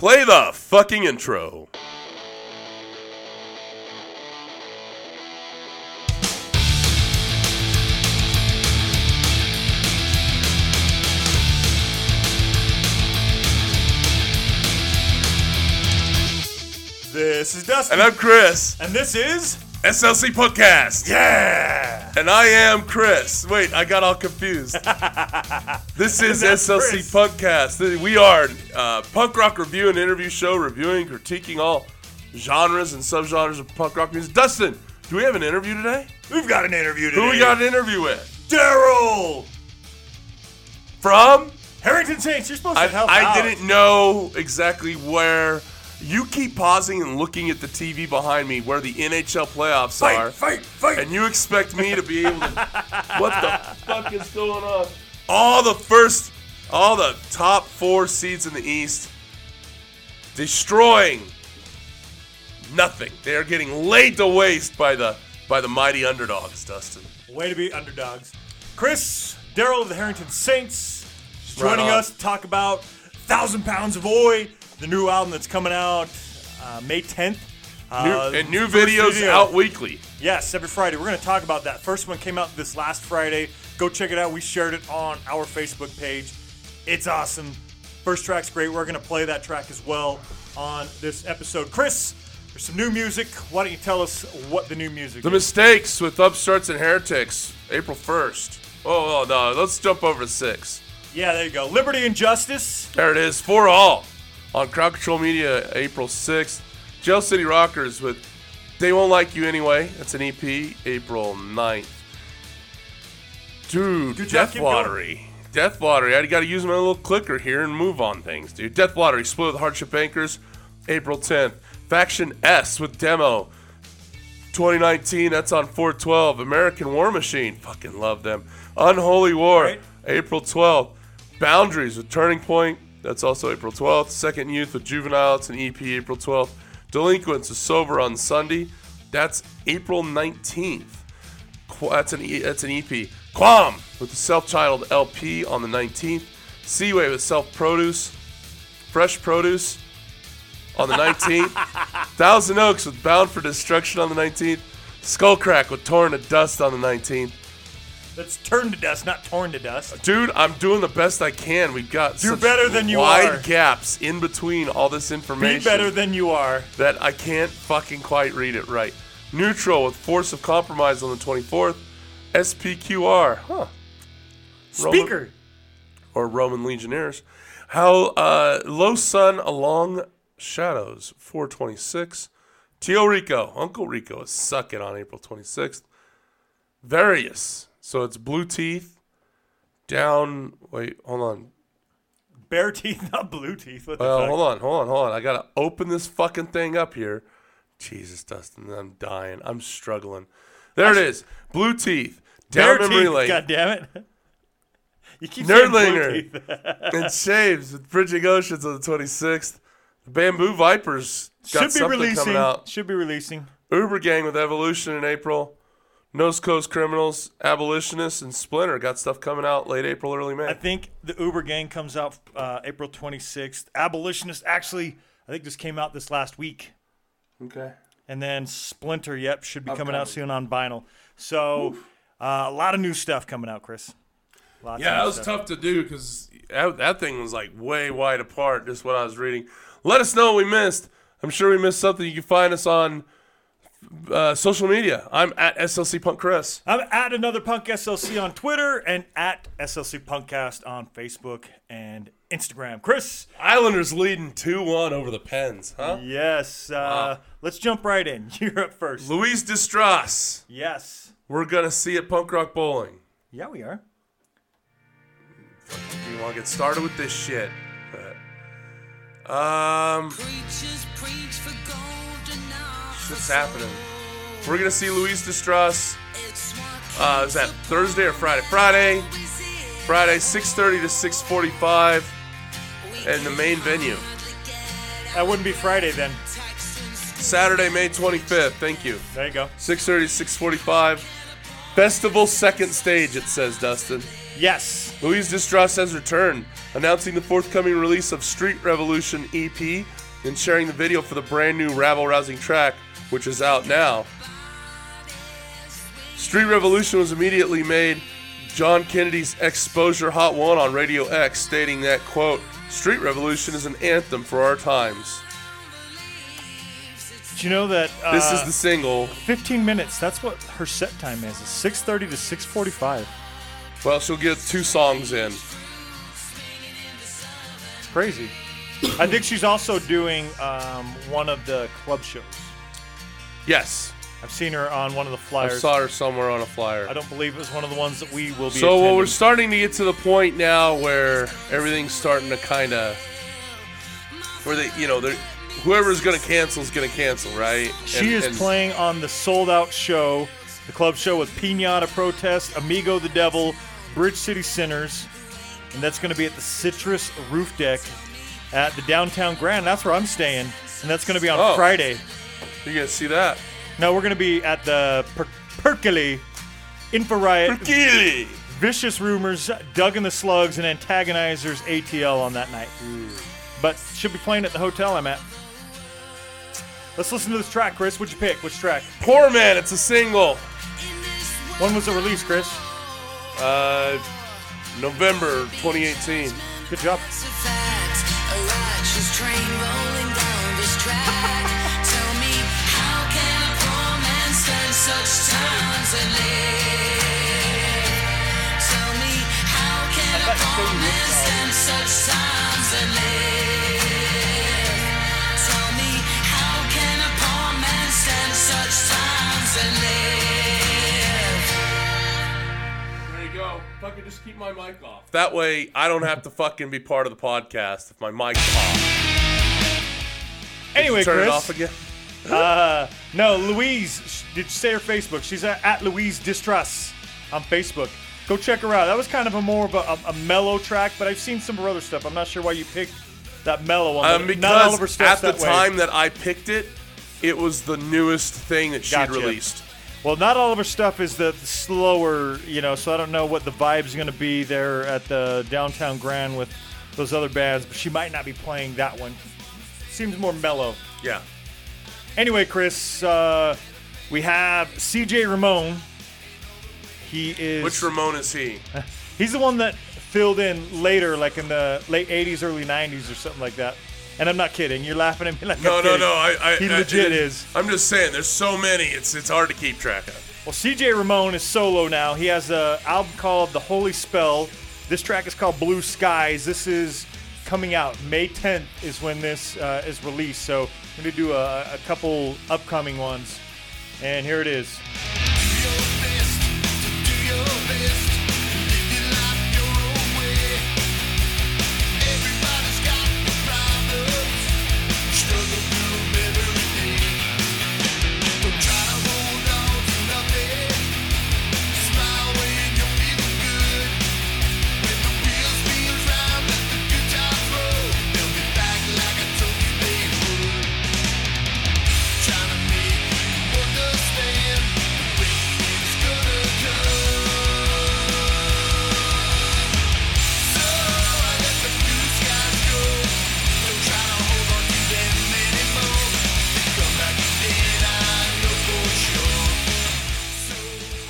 Play the fucking intro. This is Dustin. And I'm Chris. And this is SLC Punkcast. Yeah. And I am Chris. Wait, I got all confused. This is SLC Punkcast. We are punk rock review and interview show, reviewing, critiquing all genres and subgenres of punk rock music. Dustin, do we have an interview today? We've got an interview today. Who we got an interview with? Daryl. From? Harrington Saints. You're supposed to help out. I didn't know exactly where. You keep pausing and looking at the TV behind me where the NHL playoffs are. Fight. And you expect me to be able to... What the fuck is going on? All the top four seeds in the East destroying nothing. They are getting laid to waste by the mighty underdogs, Dustin. Way to be underdogs. Chris, Daryl of the Harrington Saints, joining us to talk about 1,000 Pounds of Oi, the new album that's coming out May 10th. New videos out weekly. Yes, every Friday. We're going to talk about that. First one came out this last Friday. Go check it out. We shared it on our Facebook page. It's awesome. First track's great. We're going to play that track as well on this episode. Chris, there's some new music. Why don't you tell us what the new music is? The Mistakes with Upstarts and Heretics, April 1st. Oh, no. Let's jump over to 6. Yeah, there you go. Liberty and Justice. There it is. For all. On Crowd Control Media, April 6th. Jail City Rockers with They Won't Like You Anyway. That's an EP, April 9th. Dude, Death Lottery. Death Lottery. I got to use my little clicker here and move on things, dude. Death Lottery, split with Hardship Anchors, April 10th. Faction S with Demo, 2019. That's on 412. American War Machine. Fucking love them. Unholy War, right. April 12th. Boundaries with Turning Point. That's also April 12th. Second Youth with Juvenile. It's an EP, April 12th. Delinquents is Sober on Sunday. That's April 19th. That's an EP. Quam with the Self-Titled LP on the 19th. Seaway with Self-Produce. Fresh Produce on the 19th. Thousand Oaks with Bound for Destruction on the 19th. Skullcrack with Torn to Dust on the 19th. That's Turned to Dust, not Torn to Dust. Dude, I'm doing the best I can. We've got such wide gaps in between all this information. Be better than you are. That I can't fucking quite read it right. Neutral with Force of Compromise on the 24th. SPQR. Huh. Speaker. Roman Legionnaires. Low Sun Along Shadows, 426. Tio Rico. Uncle Rico is sucking on April 26th. Various. So it's Blue Teeth, Down, wait, hold on. Bare Teeth, not Blue Teeth. What the fuck? Hold on. I got to open this fucking thing up here. Jesus, Dustin, I'm dying. I'm struggling. There it is. Blue Teeth, Down Bare Memory Teeth, Lane. God damn it. You keep Nerdlinger, saying Blue Teeth. And Shaves with Bridging Oceans on the 26th. Bamboo Vipers should be releasing. Uber Gang with Evolution in April. Nose Coast Criminals, Abolitionists, and Splinter got stuff coming out late April, early May. I think the Uber Gang comes out April 26th. Abolitionists, actually, I think this came out this last week. Okay. And then Splinter, should be coming out soon on vinyl. So a lot of new stuff coming out, Chris. That was tough to do because that thing was like way wide apart, just what I was reading. Let us know what we missed. I'm sure we missed something. You can find us on... social media. I'm at SLC Punk Chris. I'm at Another Punk SLC on Twitter and at SLC Punkcast on Facebook and Instagram. Chris, Islanders leading 2-1 over the Pens, huh? Yes. Wow. Let's jump right in. You're up first. Louise Distress. Yes. We're gonna see at Punk Rock Bowling. Yeah, we are. Do you want to get started with this shit? Preachers preach for gold. That's happening. We're gonna see Louise Distress. Is that Thursday or Friday? Friday, 6:30 to 6:45, in the main venue. That wouldn't be Friday then. Saturday, May 25th. Thank you. There you go. 6:30 to 6:45. Festival second stage. It says, Dustin. Yes. Louise Distress has returned, announcing the forthcoming release of Street Revolution EP and sharing the video for the brand new rabble-rousing track, which is out now. Street Revolution was immediately made John Kennedy's Exposure Hot 1 on Radio X, stating that, quote, Street Revolution is an anthem for our times. Do you know that... this is the single. 15 minutes, that's what her set time is. It's 6:30 to 6:45. Well, she'll get 2 songs in. It's crazy. I think she's also doing one of the club shows. Yes. I've seen her on one of the flyers. I saw her somewhere on a flyer. I don't believe it was one of the ones that we will be attending. Well, we're starting to get to the point now where everything's starting to kind of... where they, you know, whoever's going to cancel is going to cancel, right? She is playing on the sold-out show, the club show with Piñata Protest, Amigo the Devil, Bridge City Sinners, and that's going to be at the Citrus Roof Deck at the Downtown Grand. That's where I'm staying, and that's going to be on Friday. You're going to see that. No, we're going to be at the Perkele, Infariot, Vicious Rumors, Doug and the Slugs, and Antagonizers ATL on that night. Ooh. But she'll be playing at the hotel I'm at. Let's listen to this track, Chris. What'd you pick? Which track? Poor Man. It's a single. When was it released, Chris? November 2018. Good job. There you go. Fucking just keep my mic off. That way I don't have to fucking be part of the podcast if my mic's off. Anyway, turn it off again. No, Louise, did you say her Facebook? She's at Louise Distress on Facebook. Go check her out. That was kind of more of a mellow track, but I've seen some of her other stuff. I'm not sure why you picked that mellow one. Because not all of her stuff's at the time that I picked it, it was the newest thing that she'd released. Well, not all of her stuff is the slower, you know, so I don't know what the vibe's going to be there at the Downtown Grand with those other bands, but she might not be playing that one. Seems more mellow. Yeah. Anyway, Chris, we have C.J. Ramone. He is... Which Ramone is he? He's the one that filled in later, like in the late 80s, early 90s or something like that. And I'm not kidding. You're laughing at me like No. He legit is. I'm just saying, there's so many, it's hard to keep track of. Well, C.J. Ramone is solo now. He has an album called The Holy Spell. This track is called Blue Skies. This is... coming out May 10th is when this is released, so I'm going to do a couple upcoming ones, and here it is.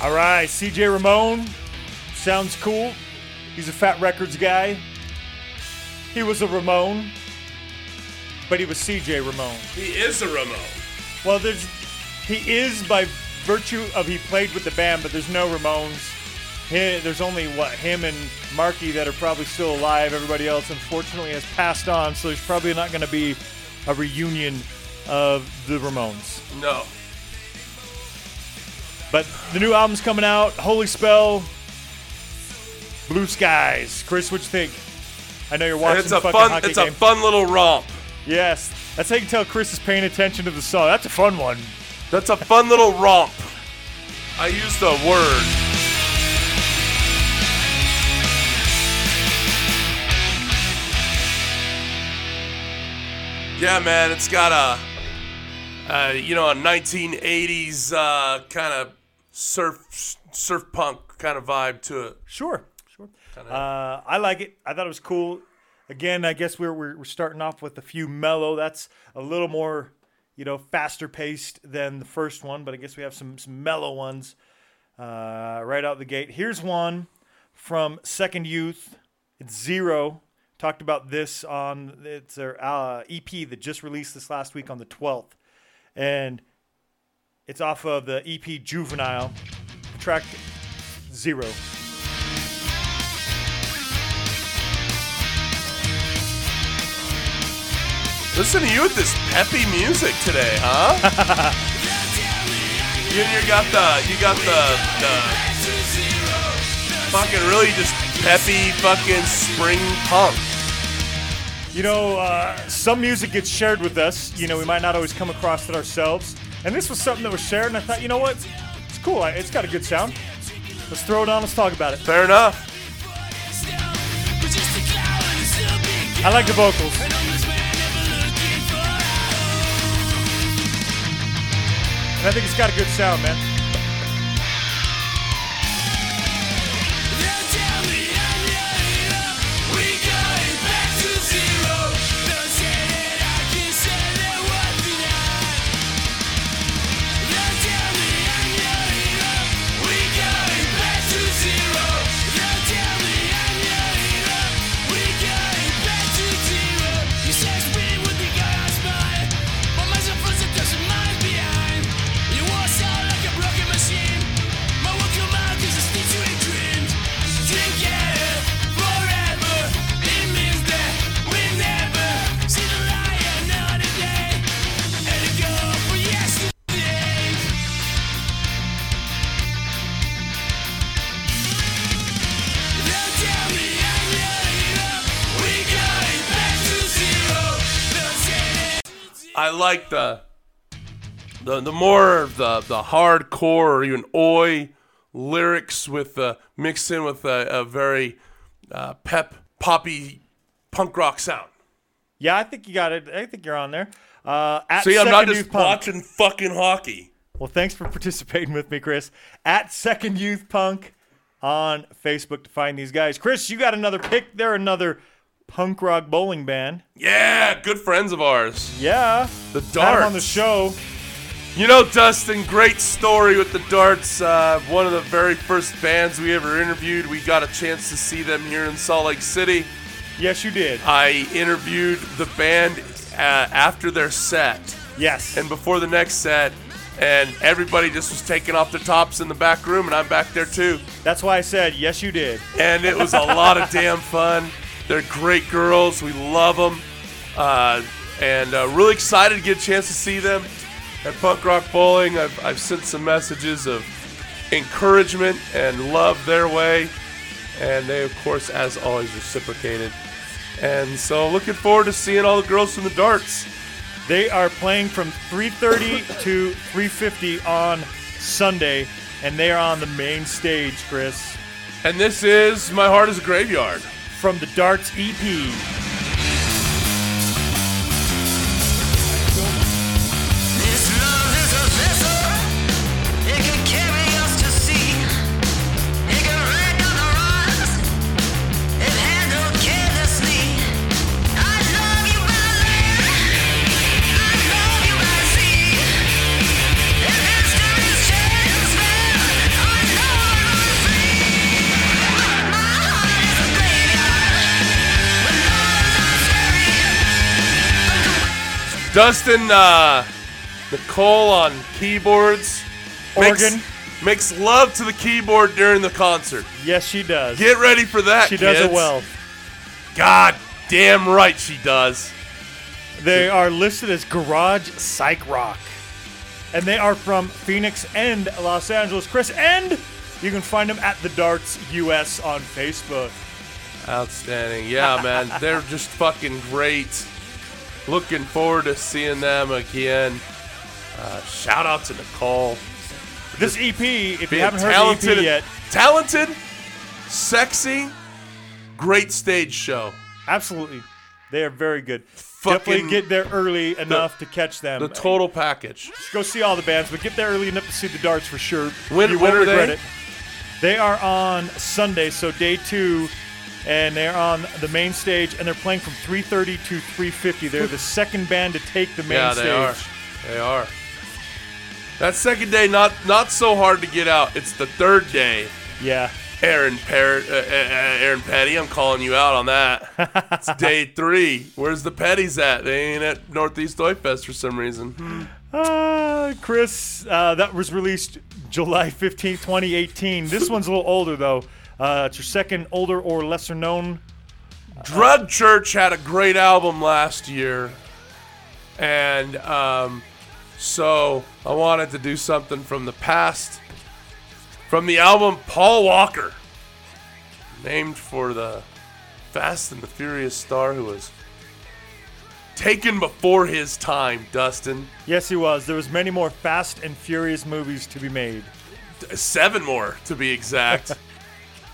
All right, C.J. Ramone, sounds cool. He's a Fat Records guy. He was a Ramone, but he was C.J. Ramone. He is a Ramone. Well, he is by virtue of he played with the band, but there's no Ramones. There's only, him and Marky that are probably still alive. Everybody else, unfortunately, has passed on, so there's probably not going to be a reunion of the Ramones. No. But the new album's coming out, Holy Spell, Blue Skies. Chris, what'd you think? I know you're watching the fucking hockey game. It's a fun little romp. Yes. That's how you can tell Chris is paying attention to the song. That's a fun one. That's a fun little romp. I used the word. Yeah, man, it's got a 1980s kind of surf punk kind of vibe to it. Sure. I like it. I thought it was cool. Again, I guess we're starting off with a few mellow. That's a little more, you know, faster paced than the first one, but I guess we have some mellow ones right out the gate. Here's one from Second Youth. It's Zero. Talked about this on it's their EP that just released this last week on the 12th, and it's off of the EP Juvenile, track Zero. Listen to you with this peppy music today, huh? you got the fucking really just peppy fucking spring punk. You know, some music gets shared with us. You know, we might not always come across it ourselves. And this was something that was shared, and I thought, you know what? It's cool. It's got a good sound. Let's throw it on. Let's talk about it. Fair enough. I like the vocals. And I think it's got a good sound, man. I like the more of the hardcore or even oi lyrics with mixed in with a very poppy punk rock sound. Yeah, I think you got it. I think you're on there. See, I'm not just watching fucking hockey. Well, thanks for participating with me, Chris. At Second Youth Punk on Facebook to find these guys. Chris, you got another pick. They're another punk rock bowling band. Yeah, good friends of ours. Yeah. The Darts. Had him on the show. You know, Dustin, great story with the Darts. One of the very first bands we ever interviewed. We got a chance to see them here in Salt Lake City. Yes, you did. I interviewed the band after their set. Yes. And before the next set. And everybody just was taking off their tops in the back room, and I'm back there too. That's why I said, yes, you did. And it was a lot of damn fun. They're great girls. We love them. Really excited to get a chance to see them at Punk Rock Bowling. I've sent some messages of encouragement and love their way. And they, of course, as always, reciprocated. And so looking forward to seeing all the girls from the Darts. They are playing from 3:30 to 3:50 on Sunday. And they are on the main stage, Chris. And this is My Heart is a Graveyard. From the Darts EP. Dustin, Nicole on keyboards, makes love to the keyboard during the concert. Yes, she does. Get ready for that, she kids. Does it well. God damn right she does. They are listed as Garage Psych Rock, and they are from Phoenix and Los Angeles. Chris, and you can find them at The Darts US on Facebook. Outstanding. Yeah, man. They're just fucking great. Looking forward to seeing them again. Shout out to Nicole. This EP, if you haven't heard the EP yet. Talented, sexy, great stage show. Absolutely. They are very good. Definitely get there early enough to catch them. The total package. Just go see all the bands, but get there early enough to see the Darts for sure. When you won't regret it. They are on Sunday, so day two, and they're on the main stage, and they're playing from 3:30 to 3:50. They're the second band to take the main stage. Yeah, they are. They are. That second day, not so hard to get out. It's the third day. Yeah. Aaron Petty, I'm calling you out on that. It's day three. Where's the Petties at? They ain't at Northeast Oi Fest for some reason. Chris, that was released July 15, 2018. This one's a little older, though. It's your second older or lesser known. Drug Church had a great album last year. And so I wanted to do something from the past. From the album Paul Walker, named for the Fast and the Furious star who was taken before his time, Dustin. Yes, he was. There was many more Fast and Furious movies to be made. 7 more, to be exact.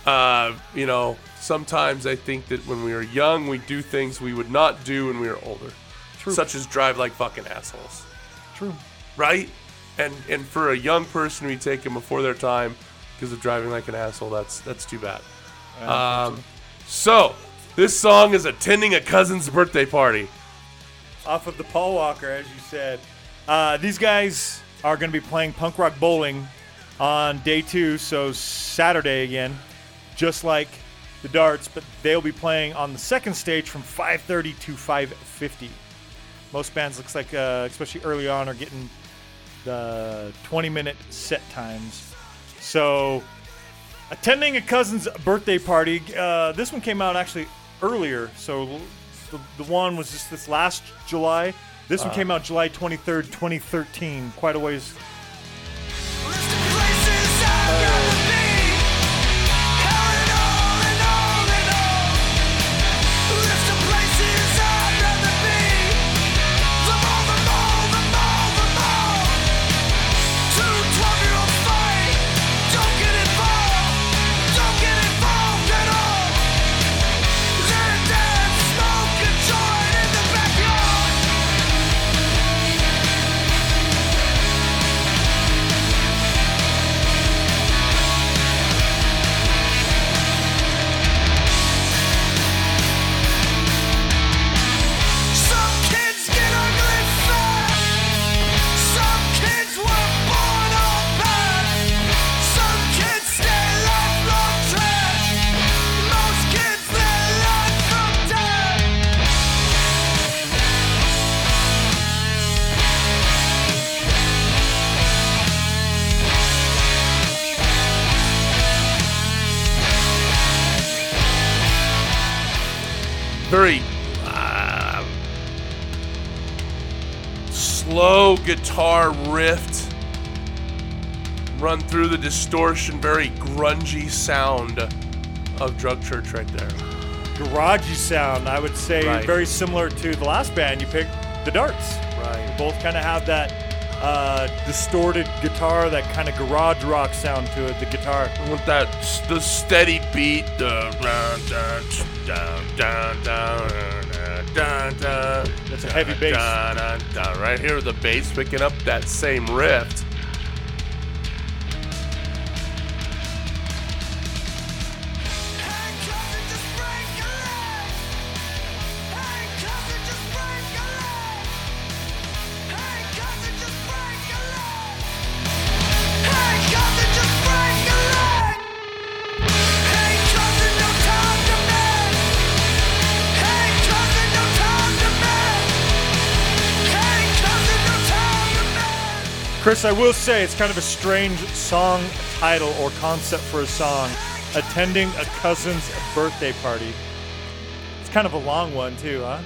You know, sometimes I think that when we are young, we do things we would not do when we are older. True. Such as drive like fucking assholes. True. Right? And for a young person to be taken before their time because of driving like an asshole, that's too bad. So this song is attending a cousin's birthday party. Off of the Paul Walker, as you said. These guys are going to be playing Punk Rock Bowling on day two, so Saturday again, just like the Darts, but they'll be playing on the second stage from 5:30 to 5:50. Most bands looks like, especially early on, are getting the 20-minute set times. So, attending a cousin's birthday party. This one came out actually earlier. So, the one was just this last July. This one came out July 23rd, 2013. Quite a ways. Very slow guitar riff run through the distortion, very grungy sound of Drug Church right there. Garagey sound, I would say, right. Very similar to the last band you picked, the Darts. Right. They both kind of have that distorted guitar, that kind of garage rock sound to it, the guitar. With that, the steady beat, the that's a heavy bass. Right here, the bass picking up that same riff. Chris, I will say it's kind of a strange song title or concept for a song, attending a cousin's birthday party. It's kind of a long one too, huh?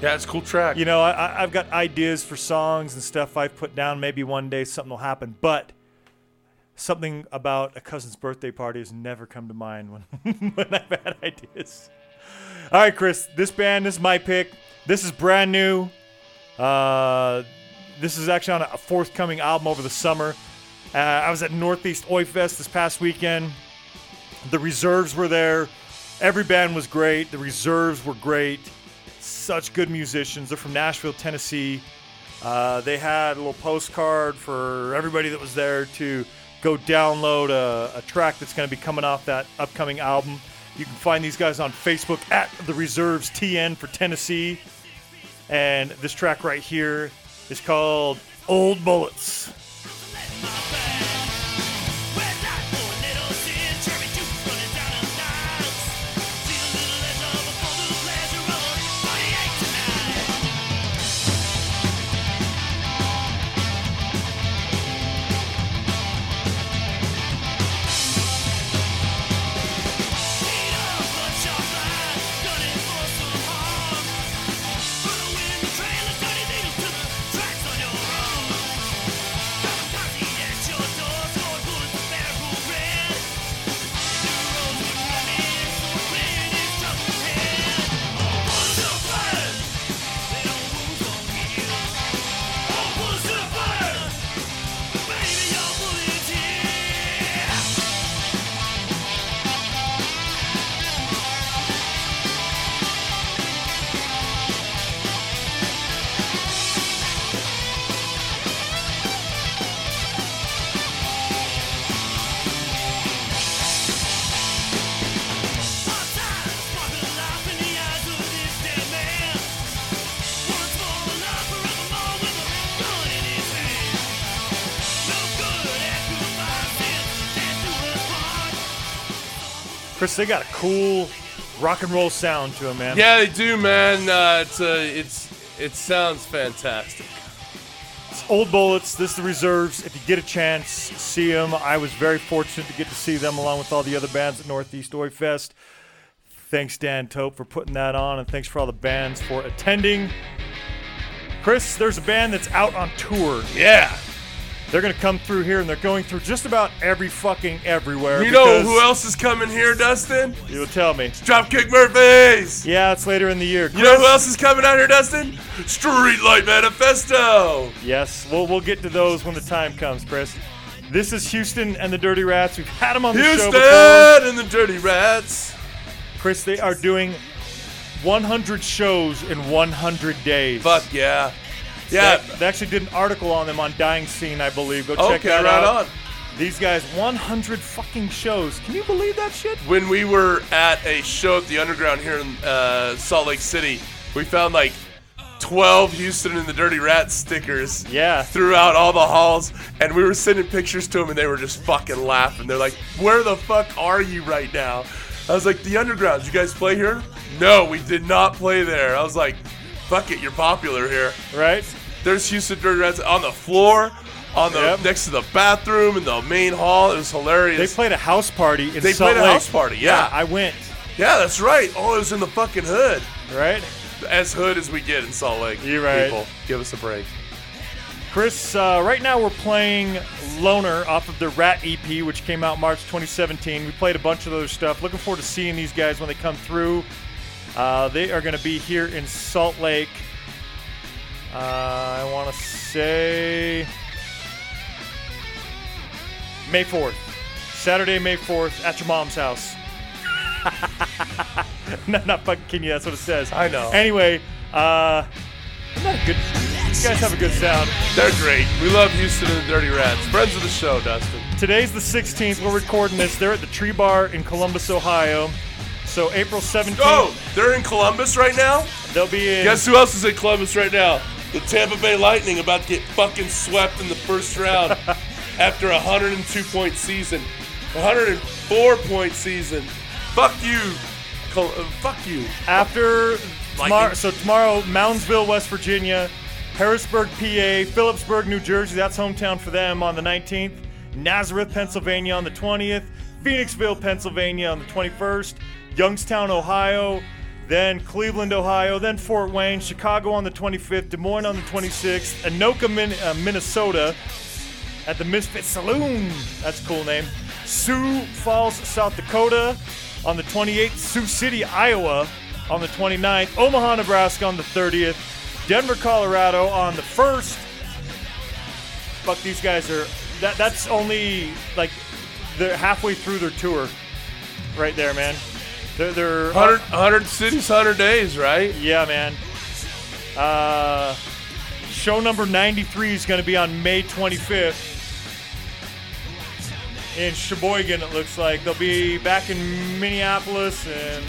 Yeah, it's a cool track. You know, I've got ideas for songs and stuff I've put down. Maybe one day something will happen, but something about a cousin's birthday party has never come to mind when I've had ideas. All right, Chris, this band is my pick. This is brand new. This is actually on a forthcoming album over the summer. I was at Northeast Oi Fest this past weekend. The Reserves were there. Every band was great. The Reserves were great. Such good musicians. They're from Nashville, Tennessee. They had a little postcard for everybody that was there to Go download a track that's going to be coming off that upcoming album. You can find these guys on Facebook at The Reserves TN for Tennessee. And this track right here is called Old Bullets. Chris, they got a cool rock and roll sound to them, man. Yeah, they do, man. It sounds fantastic. It's Old Bullets. This is The Reserves. If you get a chance, see them. I was very fortunate to get to see them along with all the other bands at Northeast Oi Fest. Thanks, Dan Tope, for putting that on, and thanks for all the bands for attending. Chris, there's a band that's out on tour. Yeah. They're going to come through here, and they're going through just about everywhere. You know who else is coming here, Dustin? You'll tell me. Dropkick Murphys! Yeah, it's later in the year. Chris, you know who else is coming out here, Dustin? Streetlight Manifesto! Yes, we'll get to those when the time comes, Chris. This is Houston and the Dirty Rats. We've had them on the show before. Houston and the Dirty Rats. Chris, they are doing 100 shows in 100 days. Fuck yeah. Yeah, they actually did an article on them on Dying Scene, I believe. Go check that out. Okay, right on. These guys, 100 fucking shows. Can you believe that shit? When we were at a show at the Underground here in Salt Lake City, we found like 12 Houston and the Dirty Rats stickers. Yeah. Throughout all the halls, and we were sending pictures to them, and they were just fucking laughing. They're like, "Where the fuck are you right now?" I was like, "The Underground. Did you guys play here?" "No, we did not play there." I was like, "Fuck it, you're popular here." Right? There's Houston Dirty Rats on the floor, next to the bathroom, in the main hall. It was hilarious. They played a house party in Salt Lake. They played a house party, yeah. I went. Yeah, that's right. Oh, it was in the fucking hood. Right? As hood as we get in Salt Lake. You're right. People, give us a break. Chris, right now we're playing Loner off of the Rat EP, which came out March 2017. We played a bunch of other stuff. Looking forward to seeing these guys when they come through. They are going to be here in Salt Lake. I want to say May 4th. Saturday, May 4th at your mom's house. Not fucking kidding you. That's what it says. I know. Anyway, you guys have a good sound. They're great. We love Houston and the Dirty Rats. Friends of the show, Dustin. Today's the 16th. We're recording this. They're at the Tree Bar in Columbus, Ohio. So April 17th. Oh, they're in Columbus right now? They'll be in... Guess who else is in Columbus right now? The Tampa Bay Lightning, about to get fucking swept in the first round after a 102-point season. 104-point season. Fuck you. Fuck you. After... tomorrow, Moundsville, West Virginia. Harrisburg, PA. Phillipsburg, New Jersey. That's hometown for them on the 19th. Nazareth, Pennsylvania on the 20th. Phoenixville, Pennsylvania on the 21st. Youngstown, Ohio, then Cleveland, Ohio, then Fort Wayne, Chicago on the 25th, Des Moines on the 26th, Anoka, Minnesota, at the Misfit Saloon. That's a cool name. Sioux Falls, South Dakota on the 28th, Sioux City, Iowa on the 29th, Omaha, Nebraska on the 30th, Denver, Colorado on the 1st. Fuck, these guys are... That's only, like, they're halfway through their tour right there, man. They're 100 cities, 100 days, right? Yeah, man. Show number 93 is going to be on May 25th. in Sheboygan, it looks like. They'll be back in Minneapolis, and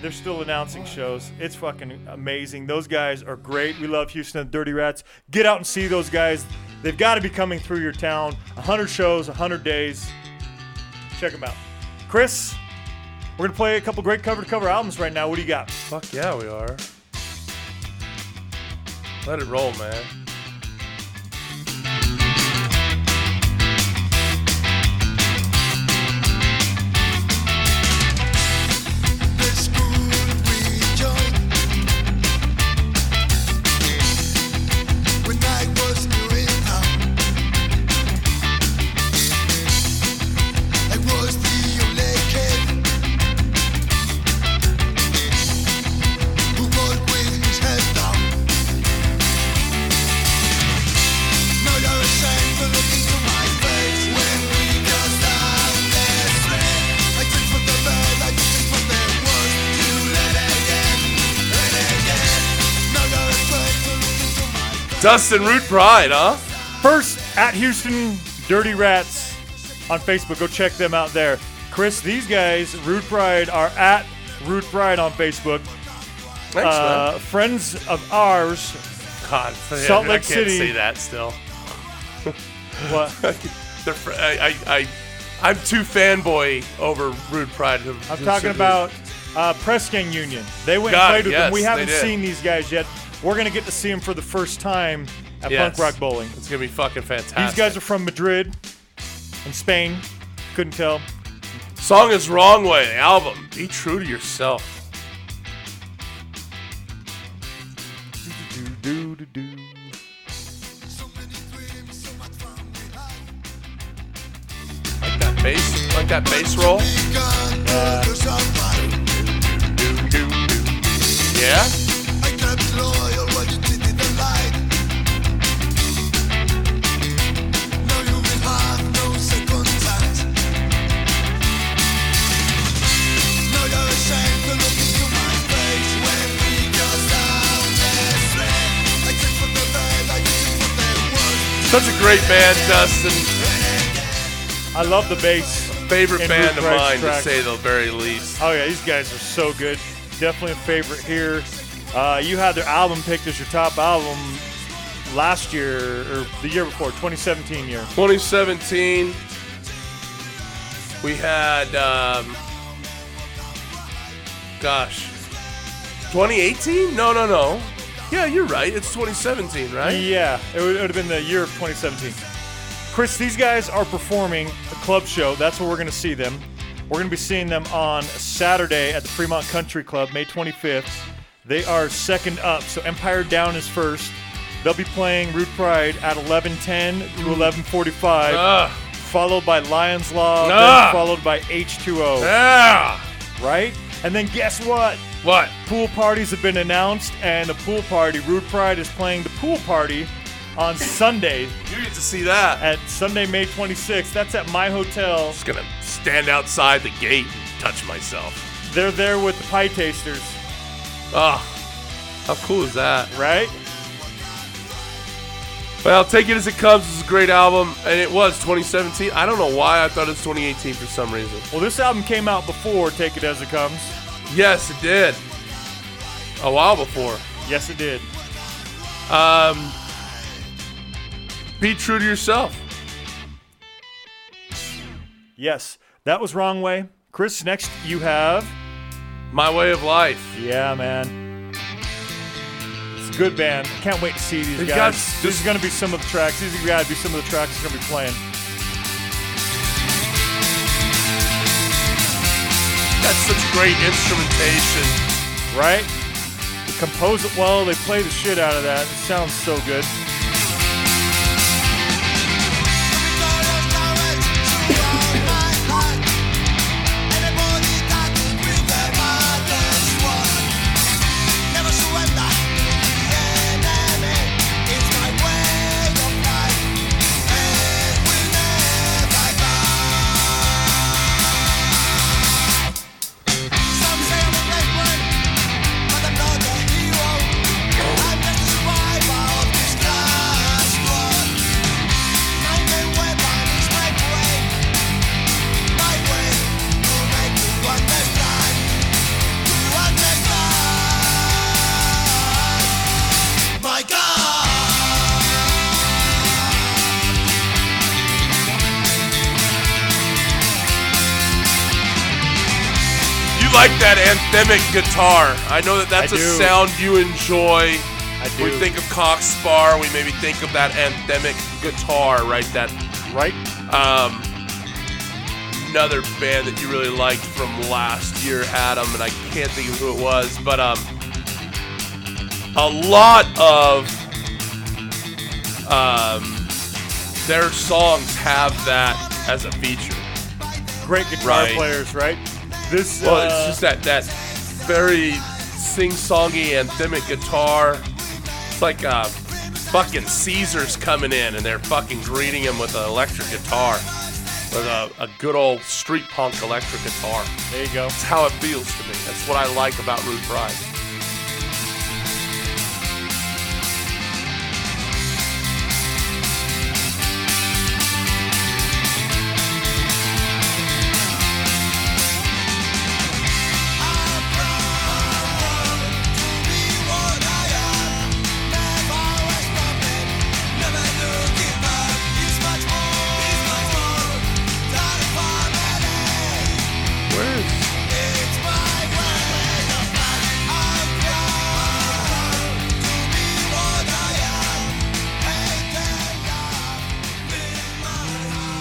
they're still announcing shows. It's fucking amazing. Those guys are great. We love Houston and the Dirty Rats. Get out and see those guys. They've got to be coming through your town. 100 shows, 100 days. Check them out. Chris, we're going to play a couple great cover-to-cover albums right now. What do you got? Fuck yeah, we are. Let it roll, man. Dustin, Root Pride, huh? First, at Houston Dirty Rats on Facebook. Go check them out there. Chris, these guys, Root Pride, are at Root Pride on Facebook. Thanks, man. Friends of ours. God, Salt Lake City. I can't say that still. What? I'm too fanboy over Rude Pride. I'm talking about Press Gang Union. They went and played with them. We haven't seen these guys yet. We're going to get to see them for the first time at Punk Rock Bowling. It's going to be fucking fantastic. These guys are from Madrid and Spain. Couldn't tell. Song is Wrong Way, the album. Be True to Yourself. Like that bass roll. Yeah. Such a great band, Dustin. I love the bass. Favorite band of mine, to say the very least. Oh, yeah, these guys are so good. Definitely a favorite here. You had their album picked as your top album last year, or the year before, 2017 year. 2017, we had, 2018? No. Yeah, you're right. It's 2017, right? Yeah, it would have been the year of 2017. Chris, these guys are performing a club show. That's where we're going to see them. We're going to be seeing them on Saturday at the Fremont Country Club, May 25th. They are second up, so Empire Down is first. They'll be playing Root Pride at 11:10 to 11:45, followed by Lion's Law, then followed by H2O. Yeah. Right? And then guess what? What? Pool parties have been announced, and the pool party, Root Pride is playing the pool party on Sunday. You get to see that. At Sunday, May 26th. That's at my hotel. I'm just going to stand outside the gate and touch myself. They're there with the pie tasters. Oh, how cool is that? Right? Well, Take It As It Comes is a great album, and it was 2017. I don't know why I thought it was 2018 for some reason. Well, this album came out before Take It As It Comes. Yes, it did. A while before. Yes, it did. Be True to Yourself. Yes, that was Wrong Way. Chris, next you have... My Way of Life. Yeah, man. It's a good band. Can't wait to see these guys. These are going to be some of the tracks. These are going to be some of the tracks they're going to be playing. That's such great instrumentation. Right? They compose it well. They play the shit out of that. It sounds so good. like that anthemic guitar. I know that's a sound you enjoy. I do. We think of Cox Spar, we maybe think of that anthemic guitar, right? That right. Another band that you really liked from last year had them, and I can't think of who it was, but a lot of their songs have that as a feature. Great guitar players, right? This it's just that very sing-songy anthemic guitar. It's like fucking Caesar's coming in and they're fucking greeting him with an electric guitar, with a good old street punk electric guitar. There you go. That's how it feels to me. That's what I like about Root Pride.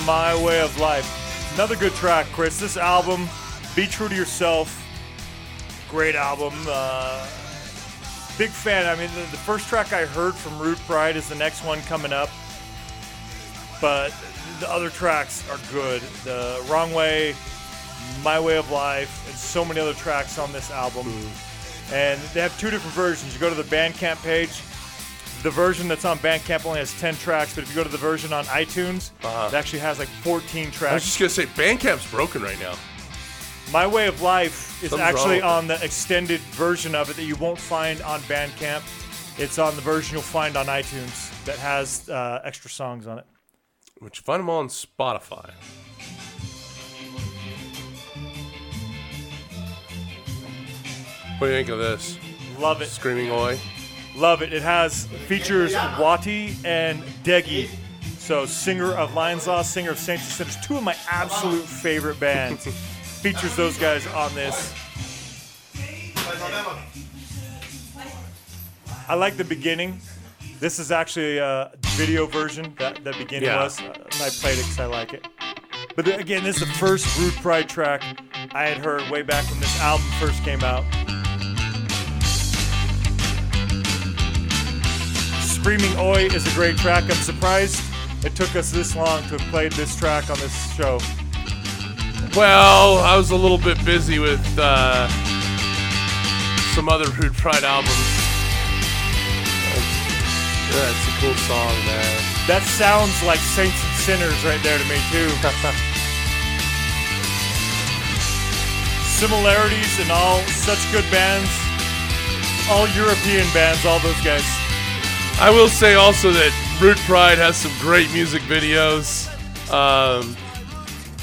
My Way of Life. Another good track, Chris. This album, Be True to Yourself, great album. Big fan. I mean, the first track I heard from Root Pride is the next one coming up. But the other tracks are good. The Wrong Way, My Way of Life, and so many other tracks on this album. Ooh. And they have two different versions. You go to the Bandcamp page. The version that's on Bandcamp only has 10 tracks, but if you go to the version on iTunes, it actually has like 14 tracks. I was just going to say, Bandcamp's broken right now. My Way of Life is actually on the extended version of it that you won't find on Bandcamp. It's on the version you'll find on iTunes that has extra songs on it. Which you find them all on Spotify. What do you think of this? Love it. Screaming Oi. Love it. It has features Wati and Deggy. So singer of Lion's Law, singer of Saints and Sinners, two of my absolute favorite bands. Features those guys on this. I like the beginning. This is actually a video version that the beginning was. I played it because I like it. But again, this is the first Rude Pride track I had heard way back when this album first came out. Screaming Oi is a great track. I'm surprised it took us this long to have played this track on this show. Well, I was a little bit busy with some other Rude Pride albums. That's a cool song, man. That sounds like Saints and Sinners right there to me, too. Similarities in all such good bands. All European bands, all those guys. I will say also that Root Pride has some great music videos,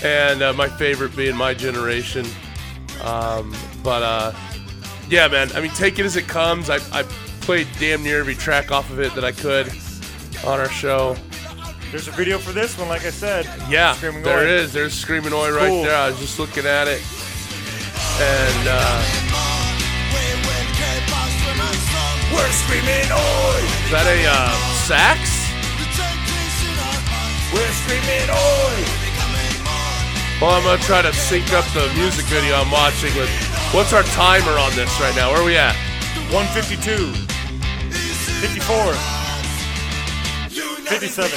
and my favorite being My Generation. Yeah, man, I mean, take it as it comes. I played damn near every track off of it that I could on our show. There's a video for this one, like I said. Yeah, there is. There's Screaming Oi right there. I was just looking at it. And we're screaming oi! Is that a sax? We're screaming oi! Well, I'm gonna try to sync up the music video I'm watching with. What's our timer on this right now? Where are we at? 1:52. 54. 57. 2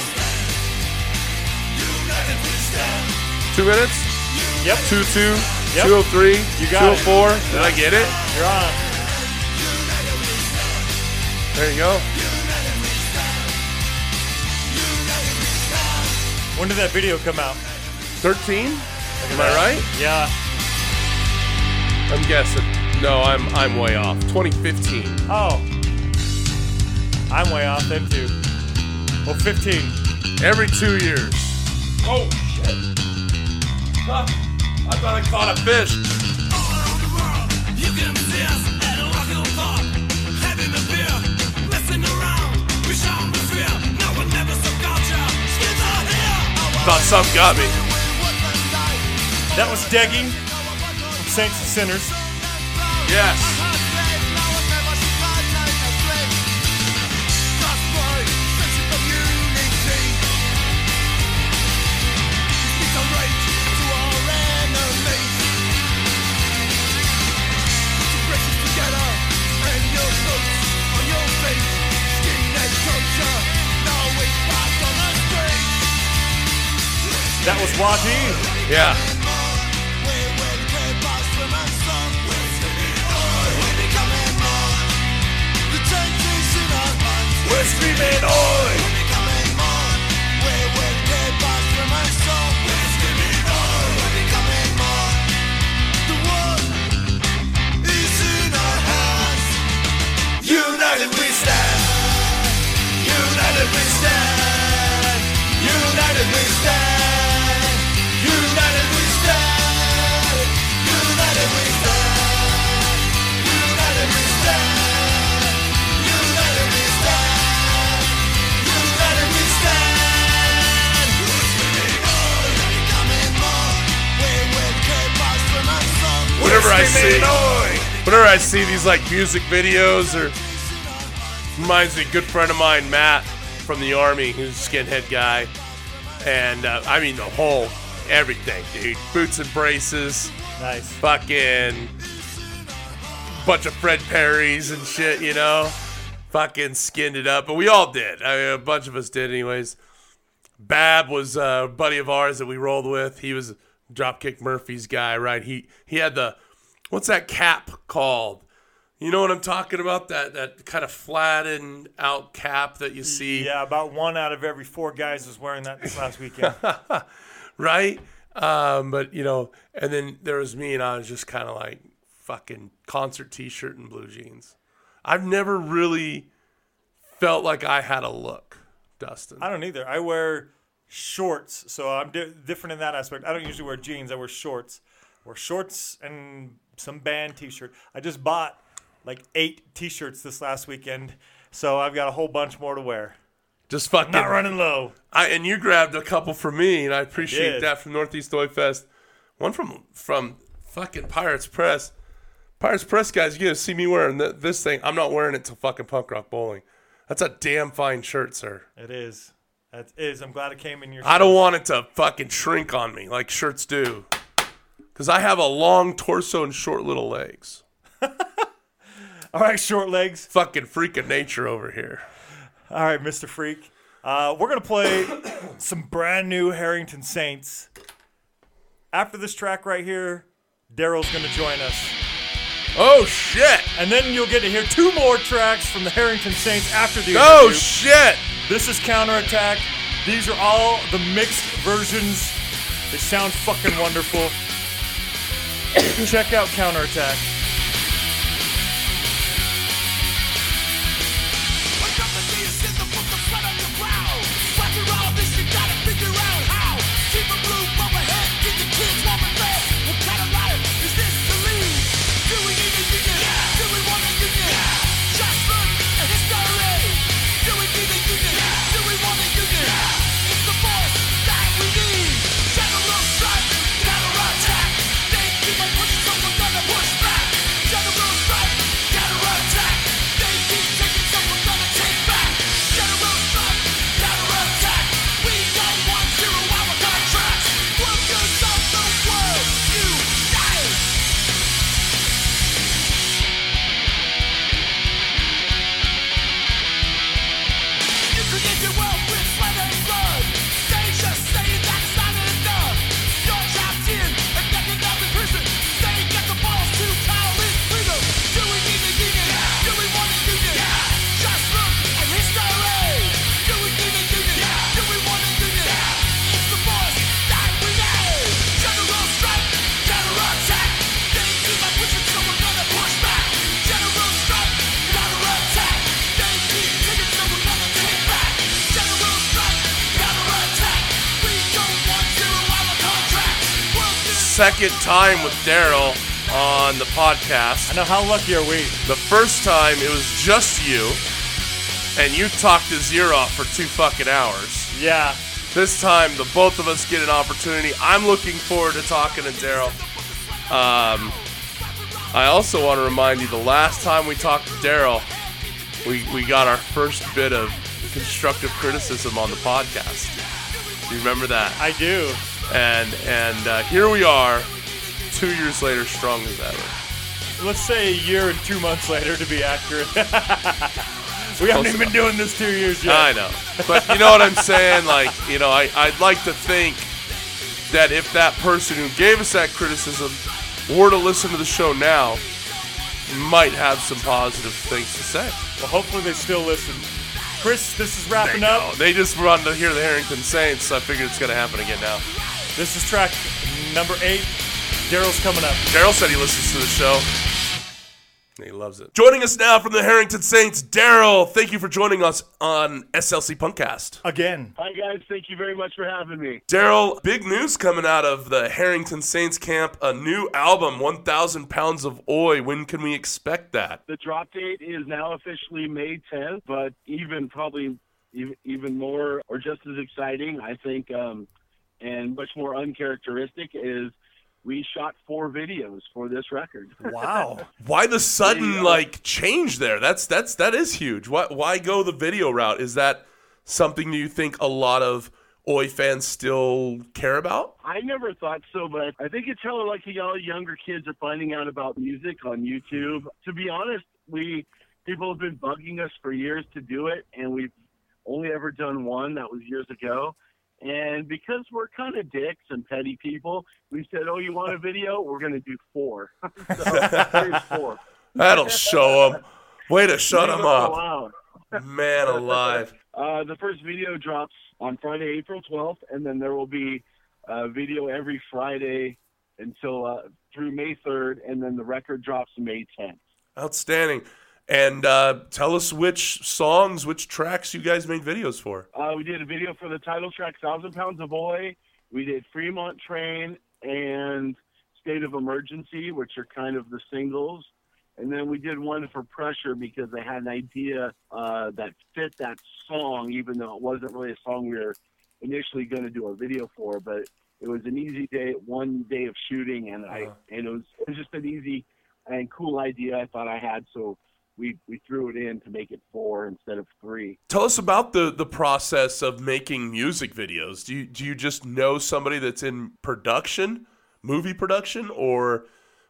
minutes? Yep. 2:02. Yep. 2:03. You got 2:04. Did I get it? You're on. There you go. When did that video come out? 13? Am I right? Yeah. I'm guessing. No, I'm way off. 2015. Oh. I'm way off then too. Well, 15. Every 2 years. Oh shit. I thought I caught a fish. All around the world, you can dance at a rock and roll bar. Having a beer. Thought something got me. That was Deggy from Saints and Sinners. Yes. That was Wadi. Yeah. We're screaming oi! United we stand. United we stand. United we stand. United we stand. United we stand. United we stand. United we stand. United we stand. Whenever I see these like music videos, or reminds me, a good friend of mine, Matt from the Army, who's a skinhead guy, and I mean the whole. Everything, dude. Boots and braces. Nice. Fucking bunch of Fred Perrys and shit, you know? Fucking skinned it up. But we all did. I mean, a bunch of us did anyways. Bab was a buddy of ours that we rolled with. He was Dropkick Murphys guy, right? He had the, what's that cap called? You know what I'm talking about? That kind of flattened out cap that you see. Yeah, about one out of every four guys was wearing that this last weekend. Right? But, you know, and then there was me, and I was just kind of like fucking concert T-shirt and blue jeans. I've never really felt like I had a look, Dustin. I don't either. I wear shorts, so I'm different in that aspect. I don't usually wear jeans. I wear shorts. I wear shorts and some band T-shirt. I just bought like 8 T-shirts this last weekend, so I've got a whole bunch more to wear. Just fucking not running low. And you grabbed a couple from me, and I appreciate that from Northeast Oi Fest. One from fucking Pirates Press. Pirates Press guys, you gotta see me wearing this thing. I'm not wearing it till fucking Punk Rock Bowling. That's a damn fine shirt, sir. It is. That is. I'm glad it came in your shirt. I don't want it to fucking shrink on me like shirts do, because I have a long torso and short little legs. All right, short legs. Fucking freak of nature over here. All right, Mr. Freak. We're going to play some brand new Harrington Saints. After this track right here, Daryl's going to join us. Oh, shit. And then you'll get to hear 2 more tracks from the Harrington Saints after the interview. Oh, shit. This is Counterattack. These are all the mixed versions. They sound fucking wonderful. Check out Counterattack. Second time with Daryl on the podcast. I know, how lucky are we? The first time it was just you, and you talked his ear off for 2 fucking hours. Yeah. This time the both of us get an opportunity. I'm looking forward to talking to Daryl. I also want to remind you, the last time we talked to Daryl, we got our first bit of constructive criticism on the podcast. Do you remember that? I do. And here we are, 2 years later, strong as ever. Let's say a year and 2 months later, to be accurate. We haven't even been doing this 2 years yet. I know. But you know what I'm saying? Like, you know, I'd like to think that if that person who gave us that criticism were to listen to the show now, might have some positive things to say. Well, hopefully they still listen. Chris, this is wrapping up. They just wanted to hear the Harrington Saints, so I figured it's going to happen again now. This is track number 8. Daryl's coming up. Daryl said he listens to the show. He loves it. Joining us now from the Harrington Saints, Daryl. Thank you for joining us on SLC Punkcast. Again. Hi, guys. Thank you very much for having me. Daryl, big news coming out of the Harrington Saints camp. A new album, 1000 Pounds of Oi. When can we expect that? The drop date is now officially May 10th, but even more or just as exciting, I think, and much more uncharacteristic is we shot 4 videos for this record. Wow. Why the sudden change there? That is huge. Why go the video route? Is that something you think a lot of Oi fans still care about? I never thought so, but I think it's how y'all younger kids are finding out about music on YouTube. To be honest, people have been bugging us for years to do it, and we've only ever done one. That was years ago. And because we're kind of dicks and petty people, we said, oh, you want a video? We're going to do 4. So, here's 4. That'll show them. Way to shut them up. Man alive. The first video drops on Friday, April 12th, and then there will be a video every Friday until through May 3rd, and then the record drops May 10th. Outstanding. And tell us which tracks you guys made videos for. We did a video for the title track, 1,000 Pounds of Oi. We did Fremont Train and State of Emergency, which are kind of the singles. And then we did one for Pressure because I had an idea that fit that song, even though it wasn't really a song we were initially going to do a video for. But it was an easy day, one day of shooting, and it was just an easy and cool idea I thought I had, so we threw it in to make it 4 instead of 3. Tell us about the process of making music videos. Do you just know somebody that's in production, movie production, or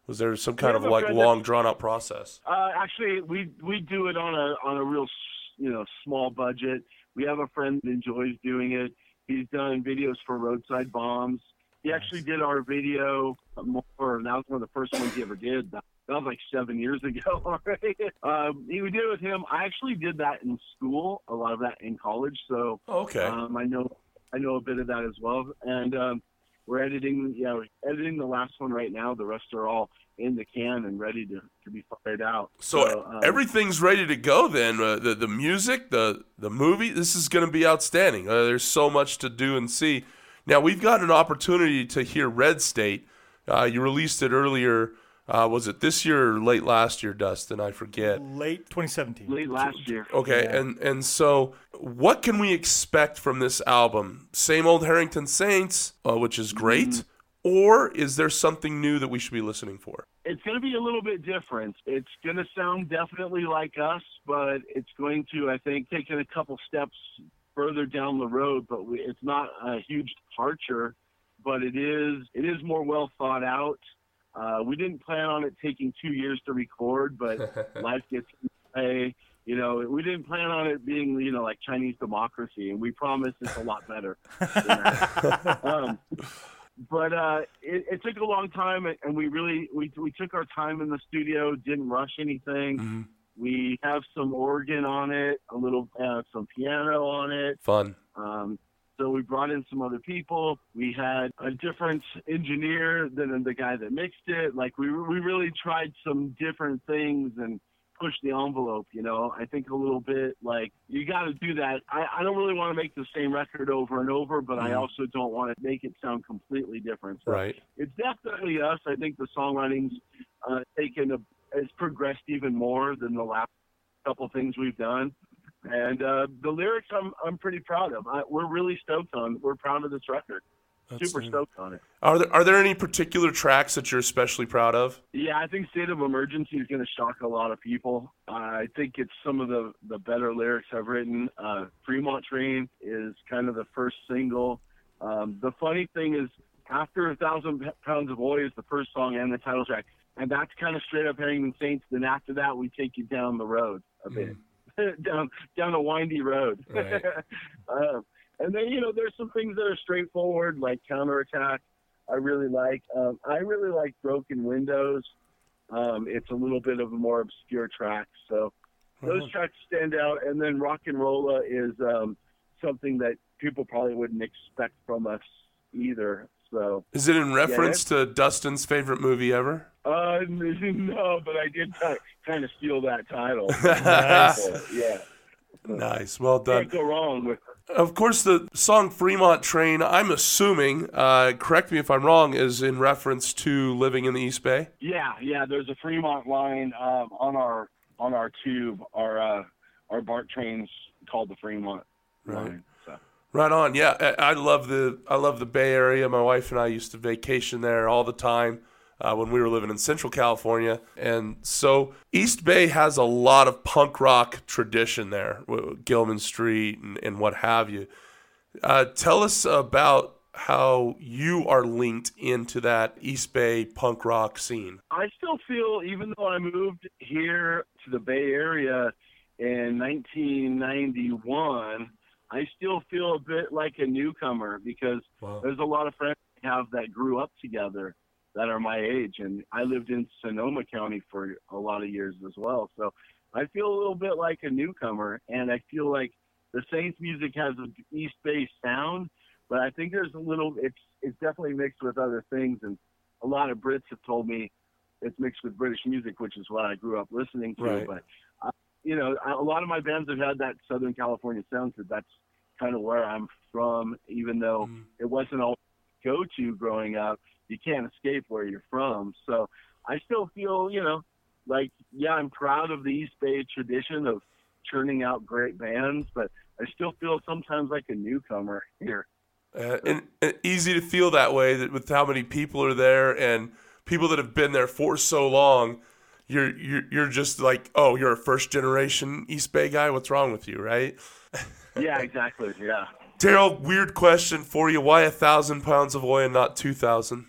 was there some kind of long drawn out process? Actually, we do it on a real small budget. We have a friend that enjoys doing it. He's done videos for roadside bombs. He actually did our video, and that was one of the first ones he ever did. That was 7 years ago already. We did it with him. I actually did that in school, a lot of that in college. So okay. I know a bit of that as well. And we're editing the last one right now. The rest are all in the can and ready to be fired out. So everything's ready to go then. The music, the movie, this is going to be outstanding. There's so much to do and see. Now, we've got an opportunity to hear Red State. You released it earlier. Was it this year or late last year, Dustin? I forget. Late 2017. Late last year. Okay, yeah. And so what can we expect from this album? Same old Harrington Saints, which is great, or is there something new that we should be listening for? It's going to be a little bit different. It's going to sound definitely like us, but it's going to, I think, take it a couple steps further down the road, but it's not a huge departure, but it is more well thought out. We didn't plan on it taking 2 years to record, but life gets in the way. We didn't plan on it being, like Chinese democracy, and we promised it's a lot better than that. But it took a long time, and we took our time in the studio, didn't rush anything. Mm-hmm. We have some organ on it, a little some piano on it. Fun. So we brought in some other people. We had a different engineer than the guy that mixed it. We really tried some different things and pushed the envelope, I think a little bit you got to do that. I don't really want to make the same record over and over, but I also don't want to make it sound completely different. So right. It's definitely us. I think the songwriting's it's progressed even more than the last couple things we've done. And the lyrics I'm pretty proud of. We're really stoked on. We're proud of this record. That's super neat. Stoked on it. Are there any particular tracks that you're especially proud of? Yeah, I think State of Emergency is going to shock a lot of people. I think it's some of the better lyrics I've written. Fremont Train is kind of the first single. The funny thing is, after 1,000 Pounds of Oi is the first song and the title track, and that's kind of straight up Harrington Saints. Then after that, we take you down the road a bit, down a windy road. Right. And then, you know, there's some things that are straightforward, like Counterattack, I really like. I really like Broken Windows. It's a little bit of a more obscure track. So those tracks stand out. And then Rock and Rolla is something that people probably wouldn't expect from us either. So is it in reference to Dustin's favorite movie ever? No, but I did kind of steal that title. Nice. Yeah. Nice. Well done. Can't go wrong with it. Of course, the song Fremont Train, I'm assuming, correct me if I'm wrong, is in reference to living in the East Bay? Yeah. There's a Fremont line on our tube. Our BART train's called the Fremont line. So. Right on. Yeah, I love the Bay Area. My wife and I used to vacation there all the time when we were living in Central California. And so East Bay has a lot of punk rock tradition there, Gilman Street and what have you. Tell us about how you are linked into that East Bay punk rock scene. I still feel, even though I moved here to the Bay Area in 1991, I still feel a bit like a newcomer because there's a lot of friends I have that grew up together that are my age, and I lived in Sonoma County for a lot of years as well. So I feel a little bit like a newcomer, and I feel like the Saints music has an East Bay sound, but I think there's a little, it's definitely mixed with other things, and a lot of Brits have told me it's mixed with British music, which is what I grew up listening to. Right. But, a lot of my bands have had that Southern California sound, so that's kind of where I'm from, even though it wasn't all go-to growing up. You can't escape where you're from. So I still feel, I'm proud of the East Bay tradition of churning out great bands, but I still feel sometimes like a newcomer here. And easy to feel that way, that with how many people are there and people that have been there for so long, you're just like, oh, you're a first generation East Bay guy. What's wrong with you, right? Yeah, exactly. Yeah. Daryl, weird question for you. Why 1,000 Pounds of Oi and not 2,000?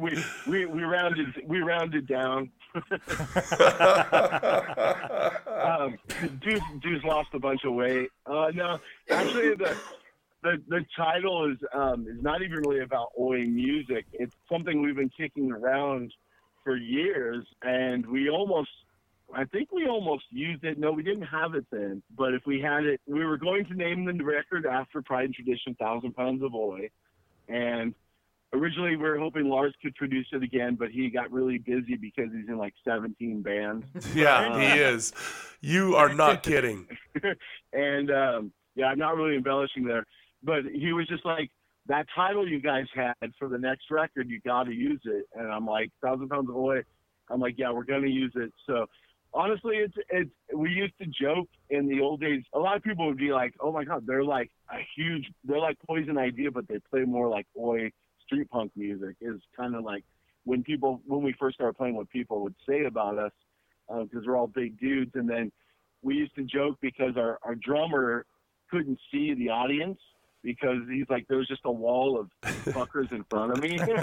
We rounded down. Dude's lost a bunch of weight. No, actually, the title is not even really about Oi music. It's something we've been kicking around for years, and I think we almost used it. No, we didn't have it then. But if we had it, we were going to name the record after Pride and Tradition, 1,000 Pounds of Oi. And originally we were hoping Lars could produce it again, but he got really busy because he's in like 17 bands. Yeah, he is. You are not kidding. And I'm not really embellishing there. But he was just like, that title you guys had for the next record, you got to use it. And I'm like, 1,000 Pounds of Oi. I'm like, yeah, we're going to use it. So honestly, it's we used to joke in the old days. A lot of people would be like, "Oh my God, they're like Poison Idea, but they play more like Oi street punk music." Is kind of like when we first started playing, what people would say about us because we're all big dudes. And then we used to joke because our drummer couldn't see the audience because he's like, there was just a wall of fuckers in front of me. The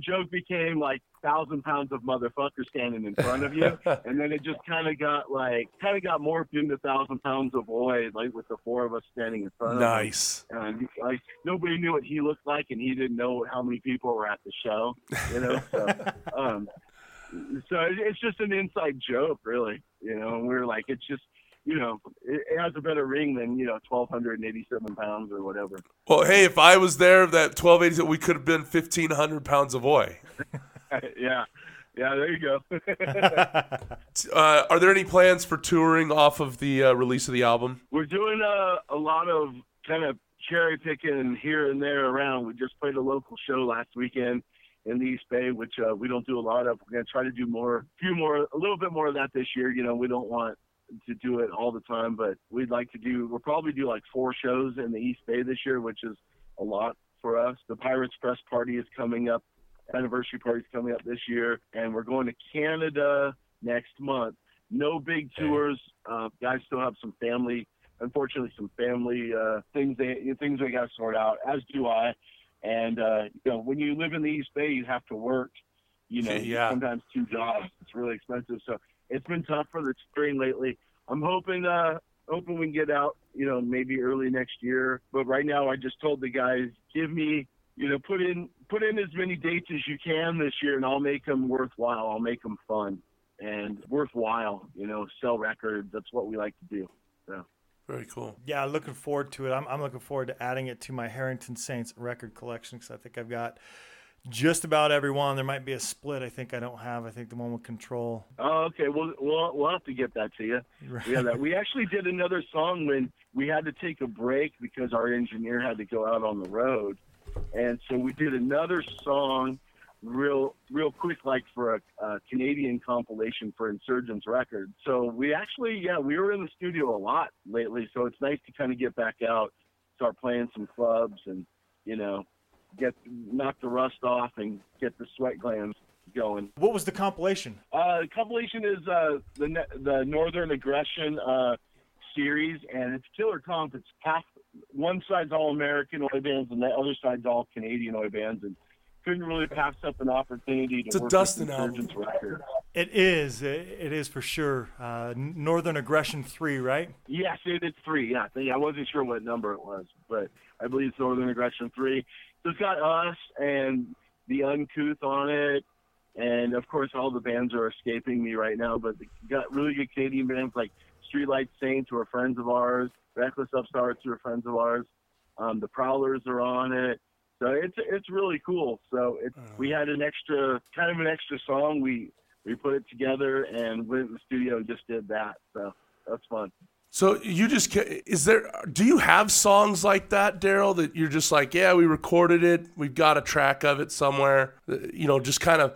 joke became like 1,000 pounds of motherfucker standing in front of you, and then it just kind of got morphed into 1,000 Pounds of Oi, like with the four of us standing in front. Nice. Of him. And like nobody knew what he looked like, and he didn't know how many people were at the show. So, it's just an inside joke, really. And we're like, it's just. It has a better ring than, 1,287 pounds or whatever. Well, hey, if I was there, that 1,287, we could have been 1,500 pounds of Oi. Yeah, there you go. Are there any plans for touring off of the release of the album? We're doing a lot of kind of cherry picking here and there around. We just played a local show last weekend in the East Bay, which we don't do a lot of. We're going to try to do a little bit more of that this year. We don't want to do it all the time, but we'd like to do, we'll probably do like 4 shows in the East Bay this year, which is a lot for us. The Pirates Press party is coming up, anniversary party is coming up this year, and we're going to Canada next month. No big tours. Guys still have some family, unfortunately, some family things they got to sort out, as do I. And you know, when you live in the East Bay, you have to work. You know, sometimes 2 jobs. It's really expensive, so it's been tough for the train lately. I'm hoping we can get out, you know, maybe early next year. But right now, I just told the guys, give me, you know, put in as many dates as you can this year, and I'll make them worthwhile. I'll make them fun and worthwhile. You know, sell records. That's what we like to do. So. Very cool. Yeah, looking forward to it. I'm looking forward to adding it to my Harrington Saints record collection, because I think I've got just about every one. There might be a split I think I don't have. I think the one with Control. Oh, okay. Well, we'll have to get that to you. Right. Yeah, we actually did another song when we had to take a break because our engineer had to go out on the road, and so we did another song real quick, like for a Canadian compilation for Insurgents Records. So we actually, we were in the studio a lot lately, so it's nice to kind of get back out, start playing some clubs, and, you know, knock the rust off and get the sweat glands going. What was the compilation? The compilation is the Northern Aggression series, and it's killer comp. It's one side's all American Oi bands and the other side's all Canadian Oi bands, and couldn't really pass up an opportunity to it's work a Dustin with Insurgents record. It is for sure. Northern Aggression 3, right? Yes, it is 3. Yeah, I wasn't sure what number it was, but I believe it's Northern Aggression 3. So it's got us and The Uncouth on it, and of course all the bands are escaping me right now. But got really good Canadian bands like Streetlight Saints, who are friends of ours, Reckless Upstarts, who are friends of ours. The Prowlers are on it. So it's really cool. So we had an extra song. We put it together and went in the studio and just did that. So that's fun. So do you have songs like that, Daryl, that you're just like, yeah, we recorded it, we've got a track of it somewhere, you know, just kind of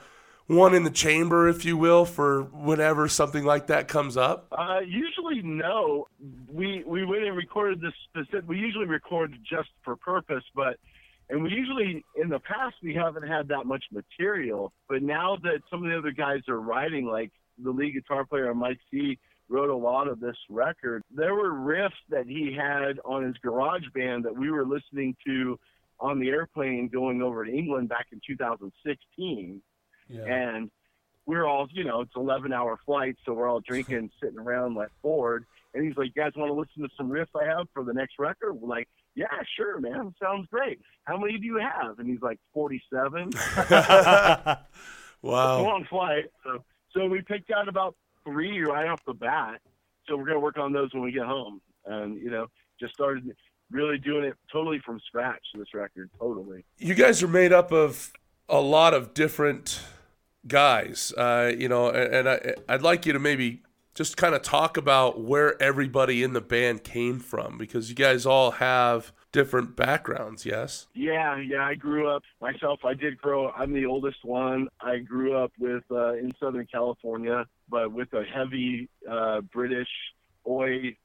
one in the chamber, if you will, for whenever something like that comes up? Usually no. We went and recorded we usually record just for purpose, but. And we usually, in the past, we haven't had that much material. But now that some of the other guys are writing, like the lead guitar player Mike C. wrote a lot of this record, there were riffs that he had on his garage band that we were listening to on the airplane going over to England back in 2016. Yeah. And we're all, you know, it's 11-hour flight, so we're all drinking, sitting around like bored. And he's like, you guys want to listen to some riffs I have for the next record? We're like, yeah, sure, man. Sounds great. How many do you have? And he's like, 47. Wow. Long flight. So we picked out about 3 right off the bat. So we're going to work on those when we get home. And, you know, just started really doing it totally from scratch, this record, totally. You guys are made up of a lot of different guys, you know, and I'd like you to maybe just kind of talk about where everybody in the band came from, because you guys all have different backgrounds, yes? Yeah, I grew up, myself, I'm the oldest one. I grew up with in Southern California, but with a heavy British Oi,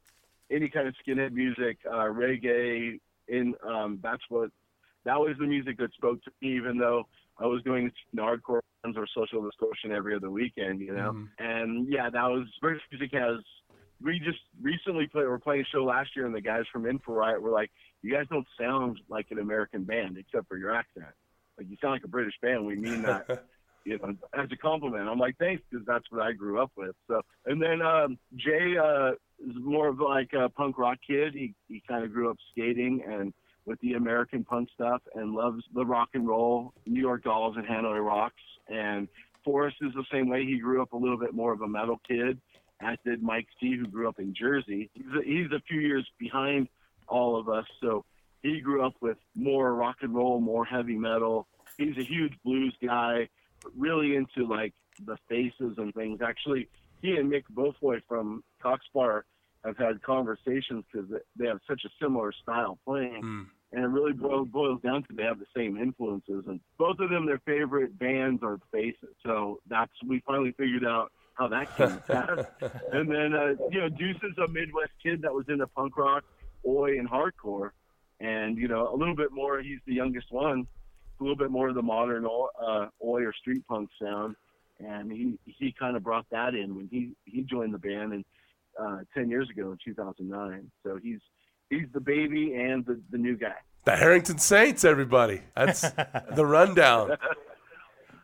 any kind of skinhead music, reggae, that was the music that spoke to me, even though I was doing hardcore bands or Social Distortion every other weekend, you know? Mm-hmm. And yeah, that was British music we just recently were playing a show last year, and the guys from Infrariot were like, you guys don't sound like an American band except for your accent. Like, you sound like a British band. We mean that, you know, as a compliment. I'm like, thanks, because that's what I grew up with. So, and then Jay is more of like a punk rock kid. He kind of grew up skating and with the American punk stuff, and loves the rock and roll, New York Dolls and Hanoi Rocks. And Forrest is the same way. He grew up a little bit more of a metal kid, as did Mike C., who grew up in Jersey. He's a few years behind all of us, so he grew up with more rock and roll, more heavy metal. He's a huge blues guy, really into like the Faces and things. Actually, he and Mick Beaufoy from Cox Bar have had conversations because they have such a similar style playing. Mm. And it really boils down to they have the same influences. And both of them, their favorite bands are Faces. So we finally figured out how that came past. And then, Deuce is a Midwest kid that was into punk rock, oi, and hardcore. And, a little bit more, he's the youngest one, a little bit more of the modern oi or street punk sound. And he kind of brought that in when he joined the band in 10 years ago in 2009. So he's the baby and the new guy. The Harrington Saints, everybody. That's the rundown.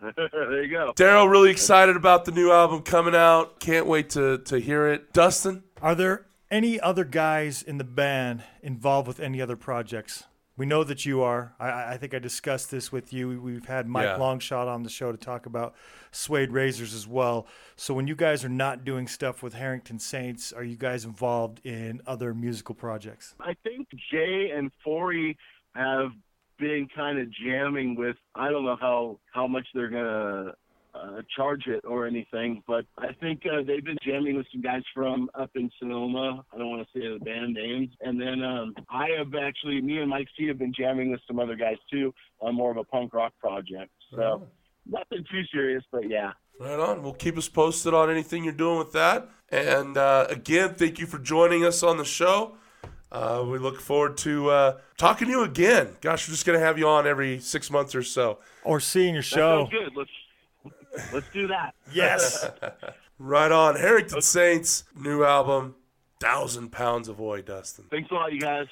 There you go. Daryl, really excited about the new album coming out. Can't wait to hear it. Dustin? Are there any other guys in the band involved with any other projects? We know that you are. I think I discussed this with you. We've had Mike Longshot on the show to talk about Suede Razors as well. So when you guys are not doing stuff with Harrington Saints, are you guys involved in other musical projects? I think Jay and Forey have been kind of jamming with, I don't know how much they're going to charge it or anything, but I think they've been jamming with some guys from up in Sonoma. I don't want to say the band names. And then me and Mike C. have been jamming with some other guys too on more of a punk rock project. So nothing too serious, but yeah. Right on. Well, keep us posted on anything you're doing with that. And again, thank you for joining us on the show. We look forward to talking to you again. Gosh, we're just going to have you on every 6 months or so. Or seeing your show. That sounds good. Let's do that. Yes. Right on. Harrington Saints, new album, 1,000 Pounds of Oi, Dustin. Thanks a lot, you guys.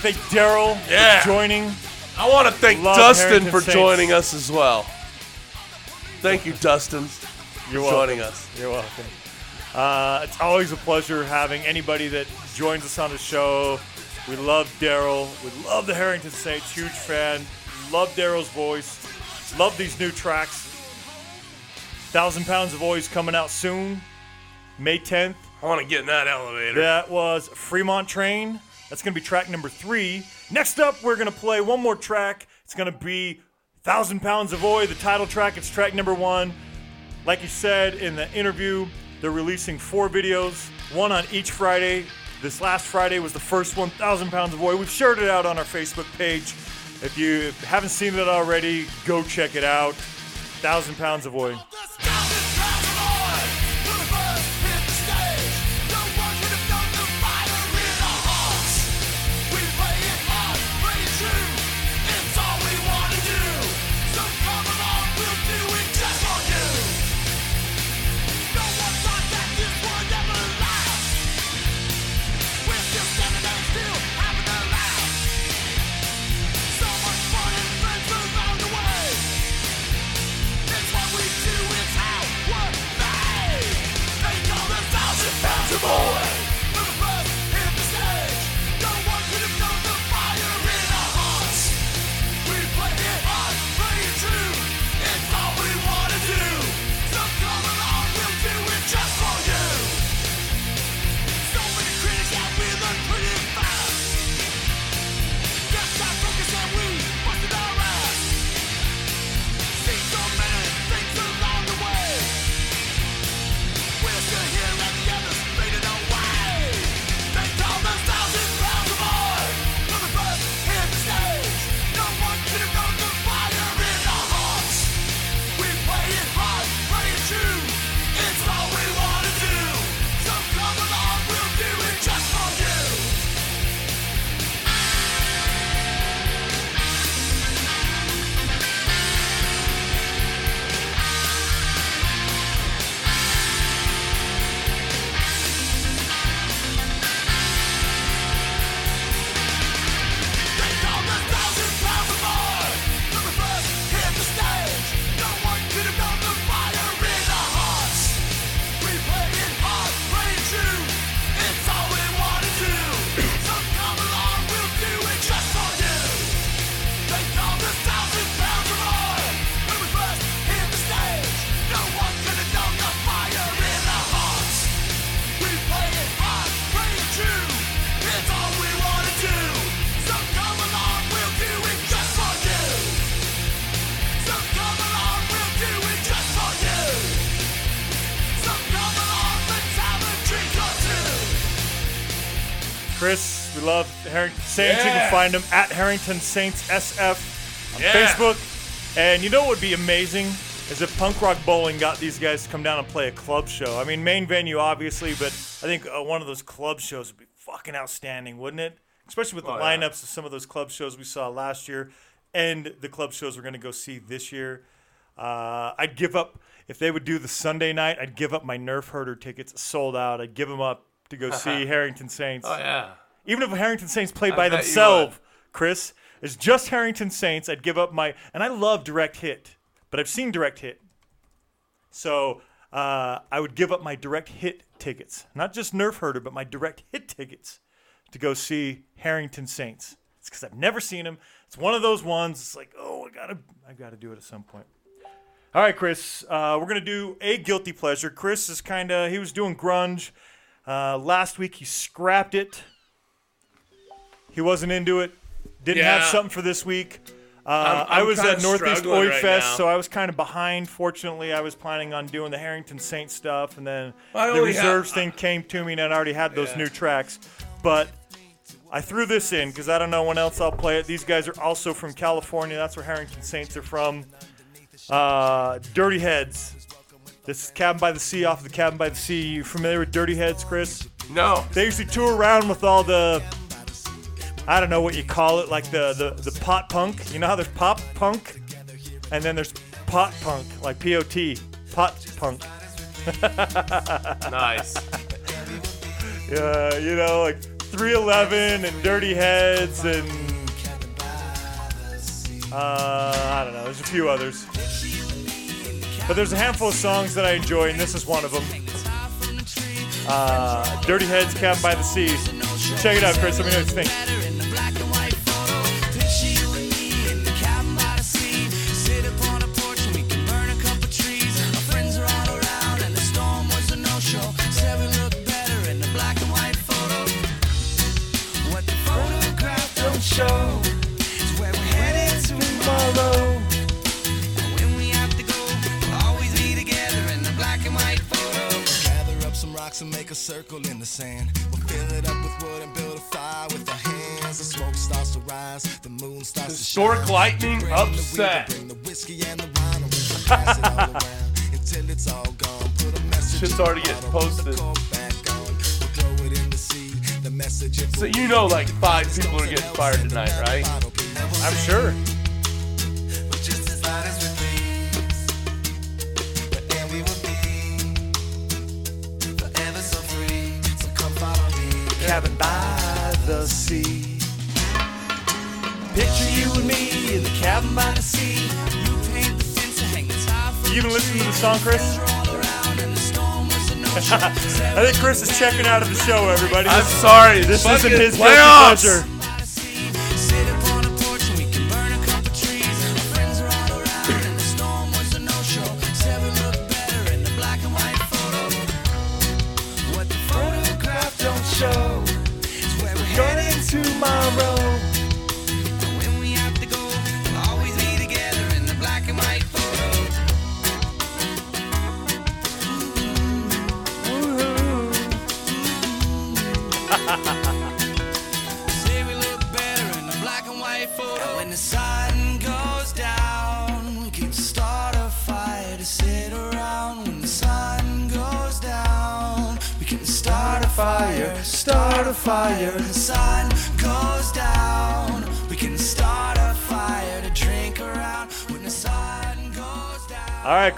Thank Daryl for joining. I want to thank Dustin for joining us as well. Thank you, Dustin. You're welcome. Joining us. You're welcome. It's always a pleasure having anybody that joins us on the show. We love Daryl. We love the Harrington Saints. Huge fan. Love Daryl's voice. Love these new tracks. 1,000 Pounds of Oi coming out soon, May 10th. I want to get in that elevator. That was Fremont Train. That's going to be track number 3. Next up, we're going to play one more track. It's going to be 1,000 Pounds of Oi, the title track. It's track number 1. Like you said in the interview, they're releasing 4 videos, one on each Friday. This last Friday was the first one, 1,000 Pounds of Oi. We've shared it out on our Facebook page. If you haven't seen it already, go check it out. 1,000 Pounds of Oi. Alive. Chris, we love Harrington Saints. Yeah. You can find them at Harrington Saints SF on Facebook. And you know what would be amazing is if Punk Rock Bowling got these guys to come down and play a club show. I mean, main venue, obviously, but I think one of those club shows would be fucking outstanding, wouldn't it? Especially with the lineups of some of those club shows we saw last year and the club shows we're going to go see this year. I'd give up, if they would do the Sunday night, I'd give up my Nerf Herder tickets sold out. I'd give them up to go see Harrington Saints. Oh, yeah. Even if Harrington Saints played by themselves, Chris, it's just Harrington Saints. I'd give up my, and I love direct hit, but I've seen direct hit. So I would give up my direct hit tickets, not just Nerf Herder, but my direct hit tickets to go see Harrington Saints. It's because I've never seen them. It's one of those ones. It's like, oh, I gotta do it at some point. All right, Chris, we're going to do a guilty pleasure. Chris is he was doing grunge. Last week he scrapped it. He wasn't into it. Didn't have something for this week. I was at Northeast Oi Fest, so I was kind of behind. Fortunately, I was planning on doing the Harrington Saints stuff, and then the Reserves thing came to me, and I already had those new tracks. But I threw this in because I don't know when else I'll play it. These guys are also from California. That's where Harrington Saints are from. Dirty Heads. This is Cabin by the Sea off of the Cabin by the Sea. You familiar with Dirty Heads, Chris? No. They usually tour around with all the, I don't know what you call it, like the pot punk. You know how there's pop punk? And then there's pot punk, like P-O-T. Pot punk. Nice. You know, like 311 and Dirty Heads and I don't know, there's a few others. But there's a handful of songs that I enjoy, and this is one of them. Dirty Heads, Cabin by the Sea. Check it out, Chris. Let me know what you think. Circle in the sand, we'll fill it up with wood and build a fire with our hands. The smoke starts to rise, the moon starts to shine. Stork lightning upset. Bring the whiskey and the wine, and we can pass it all around until it's all gone. Put a message. Shit's already getting posted. So you know, like 5 people are getting fired tonight, right? I'm sure. Cabin by the sea. Picture you and me in the cabin by the sea. You paint the fence to hang the top. You even listen to the song, Chris? I think Chris is checking out of the show, everybody. I'm sorry, this isn't his pleasure.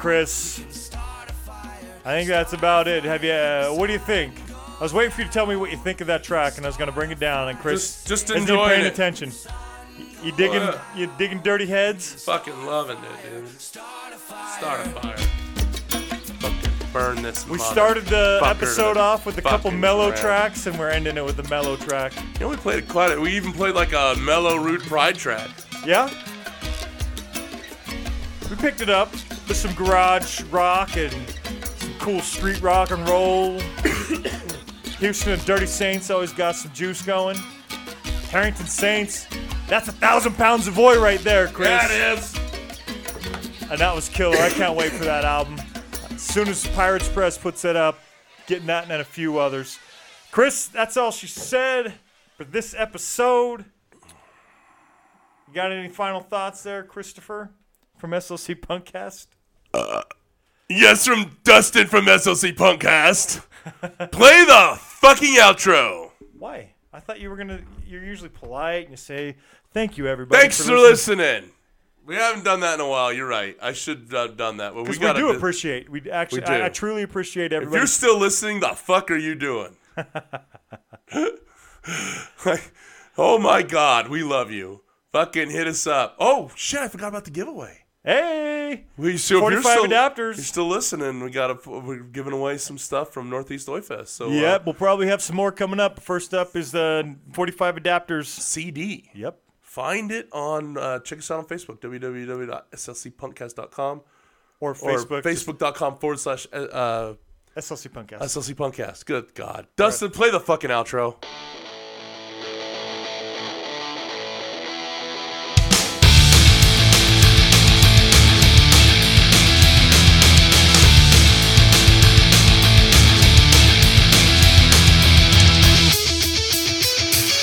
Chris, I think that's about it. Have you? What do you think? I was waiting for you to tell me what you think of that track, and I was going to bring it down. And Chris, just enjoy paying attention. You digging Dirty Heads? Fucking loving it, dude. Start a fire. Fucking burn this. We started the episode off with a couple mellow tracks, and we're ending it with a mellow track. You know, we played quite a. We even played like a mellow Rude Pride track. Yeah. We picked it up. With some garage rock and some cool street rock and roll. Houston and Dirty Saints always got some juice going. Harrington Saints, that's 1,000 pounds of Oi right there, Chris. That is. And that was killer. I can't wait for that album. As soon as Pirates Press puts it up, getting that and a few others. Chris, that's all she said. for this episode. You got any final thoughts there, Christopher, from SLC Punkcast? Yes, from Dustin from SLC Punkcast. Play the fucking outro. Why? I thought you were going to... You're usually polite and you say, thank you, everybody. Thanks for listening. We haven't done that in a while. You're right. I should have done that. Because we do appreciate. We do. I truly appreciate everybody. If you're still listening, the fuck are you doing? Like, oh, my God. We love you. Fucking hit us up. Oh, shit. I forgot about the giveaway. Hey. So 45 adapters. You're still listening. We're giving away some stuff from Northeast Oi Fest. So, yeah, we'll probably have some more coming up. First up is the 45 adapters CD. Yep. Find it on, check us out on Facebook, www.slcpunkcast.com. Or Facebook. Facebook.com/ SLC Punkcast. Good God. Dustin, play the fucking outro.